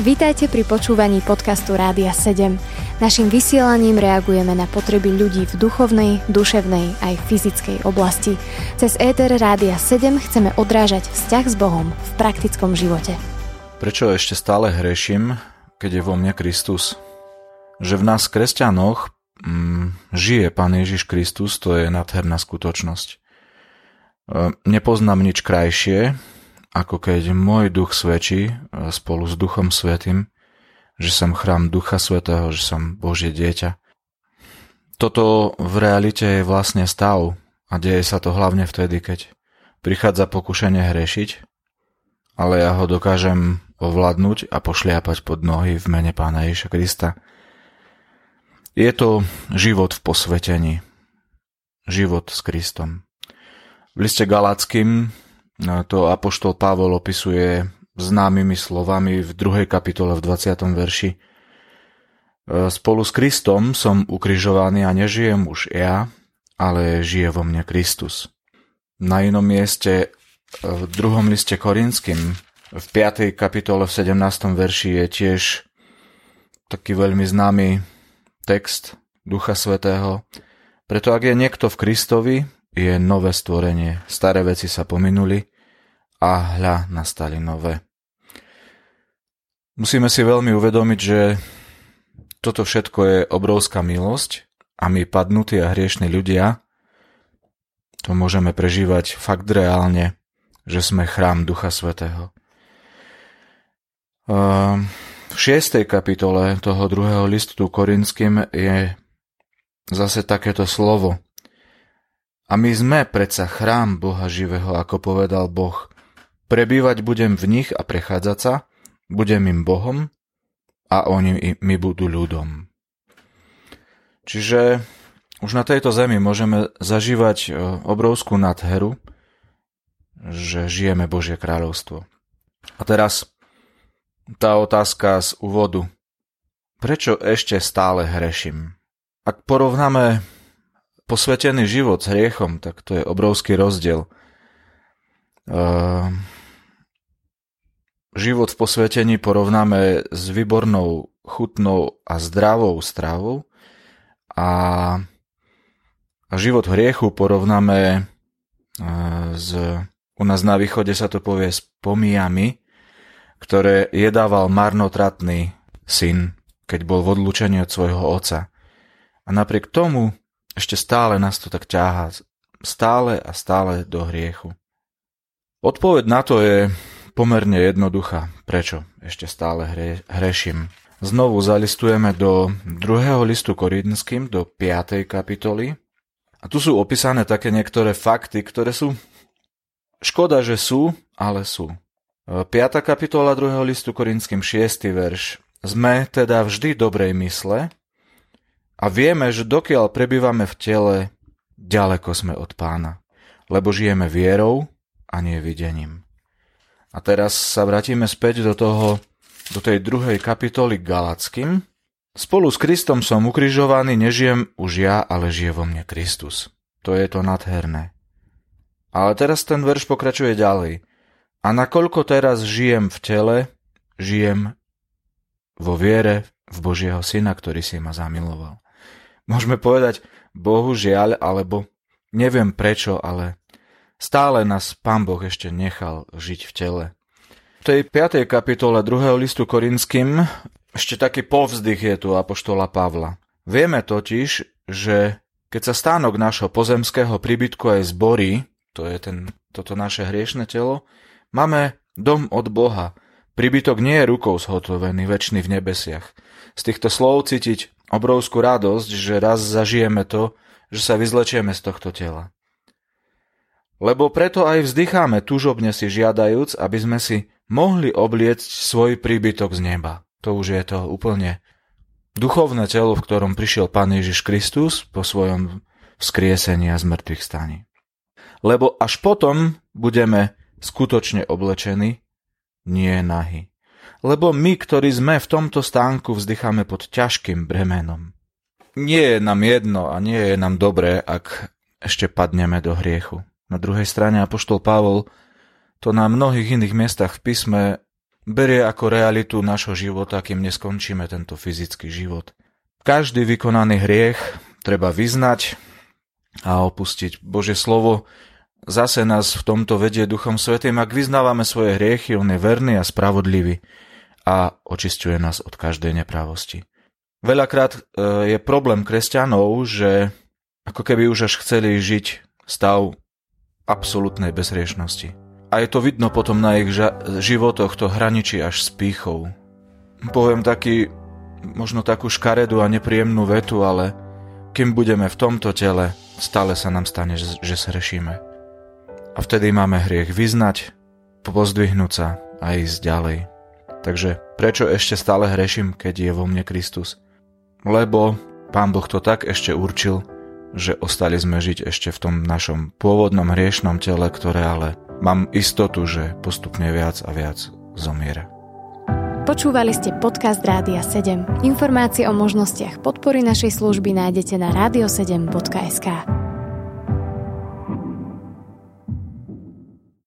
Vítajte pri počúvaní podcastu Rádia 7. Naším vysielaním reagujeme na potreby ľudí v duchovnej, duševnej aj fyzickej oblasti. Cez éter Rádia 7 chceme odrážať vzťah s Bohom v praktickom živote. Prečo ešte stále hreším, keď je vo mne Kristus? Že v nás kresťanoch žije Pán Ježiš Kristus, to je nádherná skutočnosť. Nepoznám nič krajšie, ako keď môj duch svedčí spolu s Duchom Svätým, že som chrám Ducha Svätého, že som Božie dieťa. Toto v realite je vlastne stav a deje sa to hlavne vtedy, keď prichádza pokušenie hrešiť, ale ja ho dokážem ovládnuť a pošliapať pod nohy v mene Pána Ježiša Krista. Je to život v posvetení. Život s Kristom. V liste Galackým to Apoštol Pavol opisuje známymi slovami v 2. kapitole v 20. verši. Spolu s Kristom som ukrižovaný a nežijem už ja, ale žije vo mne Kristus. Na inom mieste v 2. liste Korinským v 5. kapitole v 17. verši je tiež taký veľmi známy text Ducha Svätého. Preto ak je niekto v Kristovi, je nové stvorenie, staré veci sa pominuli a hľa nastali nové. Musíme si veľmi uvedomiť, že toto všetko je obrovská milosť a my padnutí a hriešni ľudia to môžeme prežívať fakt reálne, že sme chrám Ducha Svätého. V 6. kapitole toho 2. listu Korinským je zase takéto slovo. A my sme predsa chrám Boha živého, ako povedal Boh. Prebývať budem v nich a prechádzať sa, budem im Bohom a oni mi budú ľudom. Čiže už na tejto zemi môžeme zažívať obrovskú nádheru, že žijeme Božie kráľovstvo. A teraz tá otázka z úvodu. Prečo ešte stále hreším? Ak porovnáme posvetený život s hriechom, tak to je obrovský rozdiel. Život v posvetení porovnáme s výbornou, chutnou a zdravou stravou a život v hriechu porovnáme u nás na východe sa to povie s pomijami, ktoré jedával marnotratný syn, keď bol v odlúčení od svojho otca. A napriek tomu ešte stále nás to tak ťahá, stále a stále do hriechu. Odpoveď na to je pomerne jednoduchá. Prečo ešte stále hreším? Znovu zalistujeme do 2. listu Korinským, do 5. kapitoly. A tu sú opísané také niektoré fakty, ktoré sú... Škoda, že sú, ale sú. 5. kapitola 2. listu Korinským, 6. verš. Sme teda vždy dobrej mysle, a vieme, že dokiaľ prebývame v tele, ďaleko sme od Pána, lebo žijeme vierou a nie videním. A teraz sa vrátime späť do tej 2. kapitoly Galackým. Spolu s Kristom som ukrižovaný, nežijem už ja, ale žije vo mne Kristus. To je to nádherné. Ale teraz ten verš pokračuje ďalej. A nakoľko teraz žijem v tele, žijem vo viere v Božieho Syna, ktorý si ma zamiloval. Môžeme povedať bohužiaľ, alebo neviem prečo, ale stále nás Pán Boh ešte nechal žiť v tele. V tej 5. kapitole 2. listu Korinským ešte taký povzdych je tu apoštola Pavla. Vieme totiž, že keď sa stánok našho pozemského príbytku aj zborí, to je toto naše hriešne telo, máme dom od Boha. Príbytok nie je rukou zhotovený, večný v nebesiach. Z týchto slov cítiť obrovskú radosť, že raz zažijeme to, že sa vyzlečieme z tohto tela. Lebo preto aj vzdycháme túžobne si žiadajúc, aby sme si mohli obliecť svoj príbytok z neba. To už je to úplne duchovné telo, v ktorom prišiel Pán Ježiš Kristus po svojom vzkriesení a z mŕtvych staní. Lebo až potom budeme skutočne oblečení, nie nahy. Lebo my, ktorí sme v tomto stánku, vzdycháme pod ťažkým bremenom. Nie je nám jedno a nie je nám dobré, ak ešte padneme do hriechu. Na druhej strane apoštol Pavol to na mnohých iných miestach v písme berie ako realitu našho života, kým neskončíme tento fyzický život. Každý vykonaný hriech treba vyznať a opustiť. Božie slovo zase nás v tomto vedie Duchom Svätým. Ak vyznávame svoje hriechy, on je verný a spravodlivý a očisťuje nás od každej nepravosti. Veľakrát je problém kresťanov, že ako keby už až chceli žiť stav absolútnej bezriešnosti. A je to vidno potom na ich životoch, to hraničí až s pýchou. Poviem možno takú škaredú a nepríjemnú vetu, ale kým budeme v tomto tele, stále sa nám stane, že sa rešíme. A vtedy máme hriech vyznať, pozdvihnúť sa a ísť ďalej. Takže prečo ešte stále hreším, keď je vo mne Kristus? Lebo Pán Boh to tak ešte určil, že ostali sme žiť ešte v tom našom pôvodnom hriešnom tele, ktoré ale mám istotu, že postupne viac a viac zomiera. Počúvali ste podcast Rádia 7. Informácie o možnostiach podpory našej služby nájdete na radio7.sk.